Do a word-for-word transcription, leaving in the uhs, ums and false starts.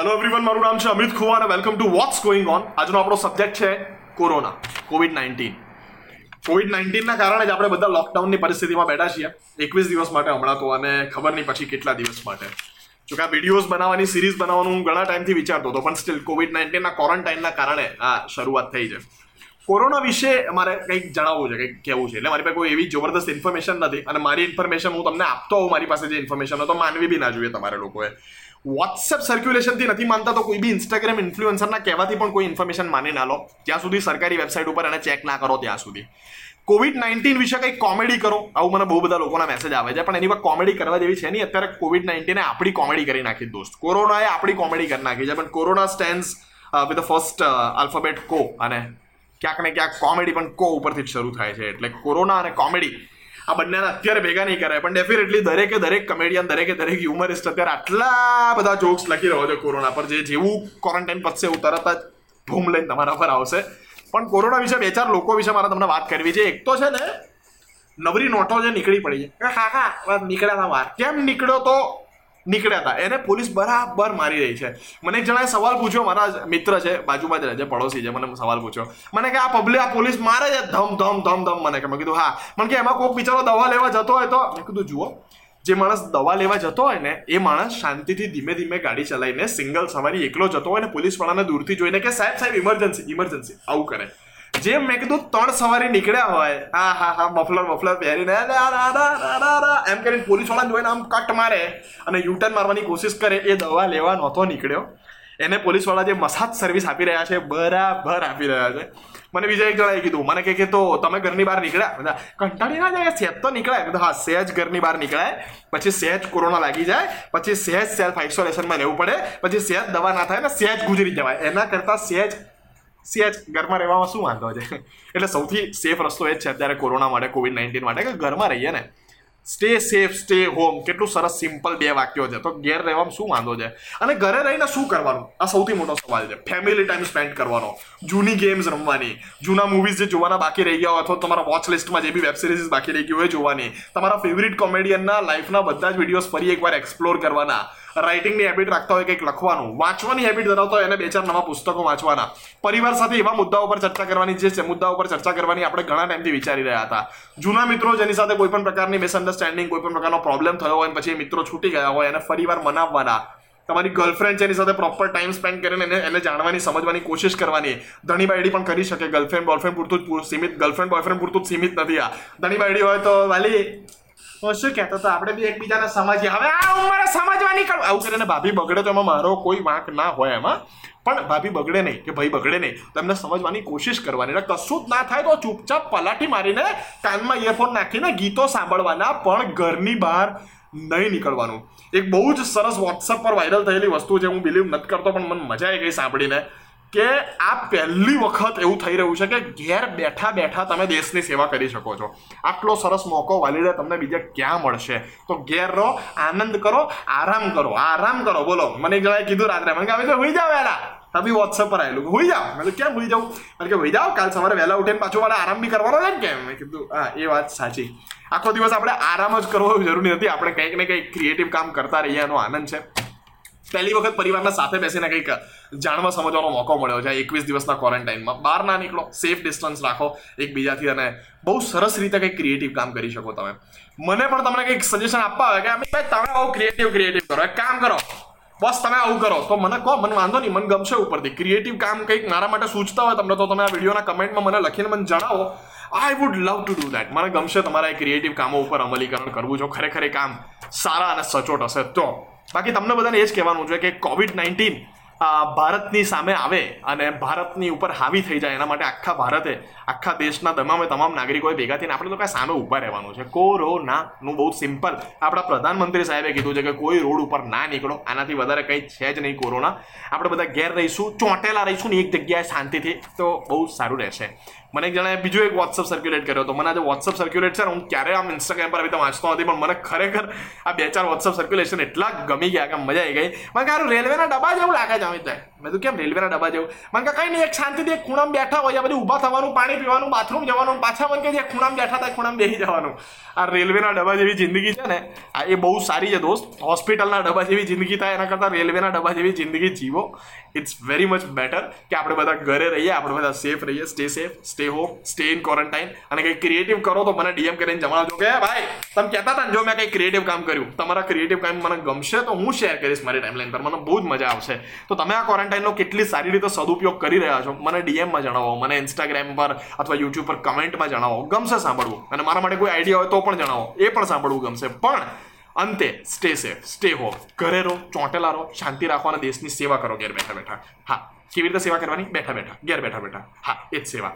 Hello everyone, मारू नाम है Amit Khuwara. Welcome to what's going on. आज आपणो सब्जेक्ट है corona, covid nineteen. Covid nineteen ना कारण ज आपणे बधा लॉकडाउन नी परिस्थिति में बैठा छीए एकवीस दिवस माटे हमणां तो, अने खबर नहीं पछी केटला दिवस माटे। जो कि आ विडियोज बनाववानी सीरीज बनाववानुं हुं घणा टाइमथी विचारतो हतो, पण स्टील कोविड नाइंटीन ना क्वोरंटाइन ना कारणे आ शरूआत थई छे। कोरोना विषे मारे कंईक जणाववुं छे, कंईक कहेवुं छे, एटले मारी पासे कोई एवी जबरदस्त इन्फॉर्मेशन नथी अने मारी इन्फॉर्मेशन हूँ तमने आपतो होउं। मारी पासे जे इन्फॉर्मेशन तो मानवी बी ना जोईए तमारे लोकोए। व्हाट्सएप सर्क्युलेशन थी नहीं मानता तो कोई भी इंस्टाग्राम इन्फ्लुएंसर ना कहवाथी पण कोई इन्फॉर्मेशन मानी ना लो, त्या सुधी सरकारी वेबसाइट पर एने चेक ना करो त्या सुधी। कोविड नाइंटीन विषय कई कॉमेडी करो आउं मने बहुत बधा लोकोना मैसेज आवे छे, पण एनी पर कॉमेडी करवा जेवी छे नहीं। अत्यारे कोविड नाइंटीन ने आपणी कॉमेडी करी नाखी दोस्त, कोरोनाए आपणी कॉमेडी करी नाखी छे। पण corona stands with the first alphabet को अने क्यांक ने क्यांक कॉमेडी पण को उपरथी ज शरू थाय छे, एटले कोरोना अने कॉमेडी આ બંનેને અત્યારે ભેગા નહીં કરાય, પણ ડેફિનેટલી દરેકે દરેક કમેડિયન, દરેકે દરેક હ્યુમરિસ્ટ અત્યારે આટલા બધા જોક્સ લખી રહ્યો છે કોરોના પર, જે જેવું ક્વોરન્ટાઇન પછી એવું તરત જ ભૂમ લઈને તમારા પર આવશે। પણ કોરોના વિશે બે ચાર લોકો વિશે મારે તમને વાત કરવી છે। એક તો છે ને નવરી નોટો જે નીકળી પડી છે, હા હા નીકળ્યા હતા, વાર કેમ નીકળ્યો તો નીકળ્યા હતા, એને પોલીસ બરાબર મારી રહી છે। મને એક જણાએ સવાલ પૂછ્યો, મારા મિત્ર છે, બાજુમાં જ રહે છે, પડોશી છે, મને સવાલ પૂછ્યો મને કે આ પબ્લિક, આ પોલીસ મારે છે ધમ ધમ ધમ ધમ। મને કે મેં કીધું હા, મને કે એમાં કોઈક બિચારો દવા લેવા જતો હોય તો? મેં કીધું જુઓ, જે માણસ દવા લેવા જતો હોય ને એ માણસ શાંતિથી ધીમે ધીમે ગાડી ચલાવીને સિંગલ સવારી એકલો જતો હોય ને પોલીસવાળાને દૂરથી જોઈને કે સાહેબ સાહેબ ઇમરજન્સી ઇમરજન્સી આવું કરે। જે મેં કીધું ત્રણ સવારી નીકળ્યા હોય, હા હા હા મફલર મફલર પહેરીને એમ કરીને પોલીસવાળાને જોઈને આમ કટ મારે અને યુટર્ન મારવાની કોશિશ કરે, એ દવા લેવા નહોતો નીકળ્યો, એને પોલીસવાળા જે મસાજ સર્વિસ આપી રહ્યા છે બરાબર આપી રહ્યા છે। મને બીજા એક જણાએ કીધું, મને કહે કે તો તમે ઘરની બહાર નીકળ્યા? બધા કંટાળી ના જાય, સહેજ તો નીકળાય। બધા હા, સહેજ ઘરની બહાર નીકળાય પછી સહેજ કોરોના લાગી જાય, પછી સહેજ સેલ્ફ આઇસોલેશનમાં રહેવું પડે, પછી સહેજ દવા ના થાય ને સહેજ ગુજરી જવાય, એના કરતાં સહેજ સહેજ ઘરમાં રહેવામાં શું વાંધો છે? એટલે સૌથી સેફ રસ્તો એ જ છે અત્યારે કોરોના માટે, કોવિડ નાઇન્ટીન માટે, કે ઘરમાં રહીએ ને, સ્ટે સેફ સ્ટે હોમ। કેટલું સરસ સિમ્પલ બે વાક્યો છે, તો ઘેર રહેવામાં શું વાંધો છે? અને ઘરે રહીને શું કરવાનું, આ સૌથી મોટો સવાલ છે। ફેમિલી ટાઈમ સ્પેન્ડ કરવાનો, જૂની ગેમ્સ રમવાની, જૂના મૂવીઝ જે જોવાના બાકી રહી ગયા હોય અથવા તમારા વોચ લિસ્ટમાં જે બી વેબ સિરીઝ બાકી રહી ગઈ હોય જોવાની, તમારા ફેવરિટ કોમેડિયનના લાઈફના બધા જ વિડીયોઝ ફરી એકવાર એક્સપ્લોર કરવાના, રાઇટિંગની હેબિટ રાખતા હોય કંઈક લખવાનું, વાંચવાની હેબિટ ધરાવતા હોય એને બે ચાર નવા પુસ્તકો વાંચવાના, પરિવાર સાથે એવા મુદ્દાઓ પર ચર્ચા કરવાની જે મુદ્દાઓ પર ચર્ચા કરવાની આપણે ઘણા ટાઈમથી વિચારી રહ્યા હતા, જૂના મિત્રો જેની સાથે કોઈ પણ પ્રકારની મિસઅન્ડરસ્ટેન્ડિંગ, કોઈ પણ પ્રકારનો પ્રોબ્લેમ થયો હોય પછી એ મિત્રો છૂટી ગયા હોય એને ફરીવાર મનાવવાના, તમારી ગર્લફ્રેન્ડ છે એની સાથે પ્રોપર ટાઈમ સ્પેન્ડ કરીને એને એને જાણવાની સમજવાની કોશિશ કરવાની। ધણી બાયડી પણ કરી શકે, ગર્લફ્રેન્ડ બોયફ્રેન્ડ પૂરતું જ સીમિત, ગર્લફ્રેન્ડ બોયફ્રેન્ડ પૂરતું જ સીમિત નથી આ, ધણી બાયડી હોય તો વાલી શું કહેતો હતો આપણે બી એકબીજાને સમજીએ, હવે આ ઉંમરે સમજવાની કરું, આવું કરીને ભાભી બગડે તો એમાં મારો કોઈ વાંક ના હોય એમાં, પણ ભાભી બગડે નહીં કે ભાઈ બગડે નહીં, તમને સમજવાની કોશિશ કરવાની, એટલે કશું જ ના થાય તો ચૂપચાપ પલાઠી મારીને કાનમાં ઇયરફોન નાખીને ગીતો સાંભળવાના, પણ ઘરની બહાર નહીં નીકળવાનું। એક બહુ જ સરસ વોટ્સઅપ પર વાયરલ થયેલી વસ્તુ છે, હું બિલીવ નથી કરતો પણ મને મજા આવી ગઈ સાંભળીને, કે આ પહેલી વખત એવું થઈ રહ્યું છે કે ઘેર બેઠા બેઠા તમે દેશની સેવા કરી શકો છો। આટલો સરસ મોકો વાલીડે તમને બીજા ક્યાં મળશે? તો ઘેર રહો, આનંદ કરો, આરામ કરો, આરામ કરો। બોલો, મને એક જણાએ કીધું રાત્રે, મને કે હોઈ જાઓ વહેલા, તબી વોટ્સઅપ પર આવેલું હોઈ જાઓ, મેં કેમ હોઈ જાઉં? મને કે હોઈ જાઓ, કાલ સવારે વહેલા ઉઠીને પાછું મારે આરામ બી કરવાનો છે ને, કેમ? મેં કીધું હા એ વાત સાચી, આખો દિવસ આપણે આરામ જ કરવો જરૂરી નથી, આપણે કંઈક ને કંઈક ક્રિએટિવ કામ કરતા રહીએ એનો આનંદ છે। પહેલી વખત પરિવારના સાથે બેસીને કંઈક જાણવા સમજવાનો મોકો મળ્યો છે એકવીસ દિવસના ક્વોરન્ટાઇનમાં। બહાર ના નીકળો, સેફ ડિસ્ટન્સ રાખો એકબીજાથી, અને બહુ સરસ રીતે કંઈક ક્રિએટિવ કામ કરી શકો તમે। મને પણ તમને કંઈક સજેશન આપવા આવે કે અમિત ભાઈ તમે આવું ક્રિએટિવ ક્રિએટિવ કરો, એક કામ કરો બસ તમે આવું કરો તો મને કહો, મને વાંધો નહીં, મને ગમશે ઉપરથી ક્રિએટિવ કામ કંઈક મારા માટે સૂચતા હોય તમને તો તમે આ વિડીયોના કમેન્ટમાં મને લખીને મને જણાવો। I would love to do that, મને ગમશે તમારા એ ક્રિએટિવ કામો ઉપર અમલીકરણ કરવું જો ખરેખર એ કામ સારા અને સચોટ હશે તો। બાકી તમને બધાને એ જ કહેવાનું છે કે કોવિડ નાઇન્ટીન ભારતની સામે આવે અને ભારતની ઉપર હાવી થઈ જાય એના માટે આખા ભારતે, આખા દેશના તમામે તમામ નાગરિકોએ ભેગા થઈને આપણે લોકો સામે ઊભા રહેવાનું છે કોરોનાનું। બહુ સિમ્પલ, આપણા પ્રધાનમંત્રી સાહેબે કીધું છે કે કોઈ રોડ ઉપર ના નીકળો, આનાથી વધારે કંઈ છે જ નહીં કોરોના, આપણે બધા ઘેર રહીશું, ચોંટેલા રહીશું ને એક જગ્યાએ શાંતિથી, તો બહુ સારું રહેશે। મને એક જણાએ બીજું એક વોટ્સઅપ સર્ક્યુલેટ કર્યો હતો, મને આજે વોટ્સઅપ સર્ક્યુલેટ છે ને હું ક્યારેય આમ ઇન્સ્ટાગ્રામ પર આવી તો વાંચતો નથી, પણ મને ખરેખર આ બે ચાર વોટ્સઅપ સર્ક્યુલેશન એટલા ગમી ગયા કે મજા આવી ગઈ। મને કે રેલવેના ડબ્બા જેવું લાગે છે સામે થાય. મેં તો કેમ રેલવેના ડબ્બા જેવું? મને કે કંઈ નહીં, એક શાંતિથી એક ખૂણામાં બેઠા હોય, આ બધું ઊભા થવાનું, પાણી પીવાનું, બાથરૂમ જવાનું, પાછા મને કે ખૂણામાં બેઠા થાય ખૂણામાં બેસી જવાનું. આ રેલવેના ડબ્બા જેવી જિંદગી છે ને, આ એ બહુ સારી છે દોસ્ત. હોસ્પિટલના ડબ્બા જેવી જિંદગી થાય એના કરતાં રેલવેના ડબ્બા જેવી જિંદગી જીવો. ઇટ્સ વેરી મચ બેટર કે આપણે બધા ઘરે રહીએ, આપણે બધા સેફ રહીએ. Stay safe, stay home, stay in quarantine. અને કંઈક ક્રિએટિવ કરો તો મને ડીએમ કરીને જણાવજો કે ભાઈ તમે કહેતા હતા ને, જો મેં કંઈક ક્રિએટિવ કામ કર્યું, તમારા ક્રિએટિવ કામ મને ગમશે તો હું શેર કરીશ મારી ટાઈમલાઈન પર, મને બહુ જ મજા આવશે. તો તમે આ ક્વોરન્ટાઇનનો કેટલી સારી રીતે સદુપયોગ કરી રહ્યા છો મને ડીએમમાં જણાવો, મને ઇન્સ્ટાગ્રામ પર અથવા યુટ્યુબ પર કમેન્ટમાં જણાવો, ગમશે સાંભળવું. અને મારા માટે કોઈ આઈડિયા હોય તો પણ જણાવો, એ પણ સાંભળવું ગમશે. પણ અંતે સ્ટે સેફ, સ્ટે હોમ, ઘરે રહો, ચોંટેલા રહો, શાંતિ રાખો અને દેશની સેવા કરો ઘેર બેઠા બેઠા. હા, કેવી રીતે સેવા કરવાની? બેઠા બેઠા, ઘેર બેઠા બેઠા. હા, એ જ સેવા.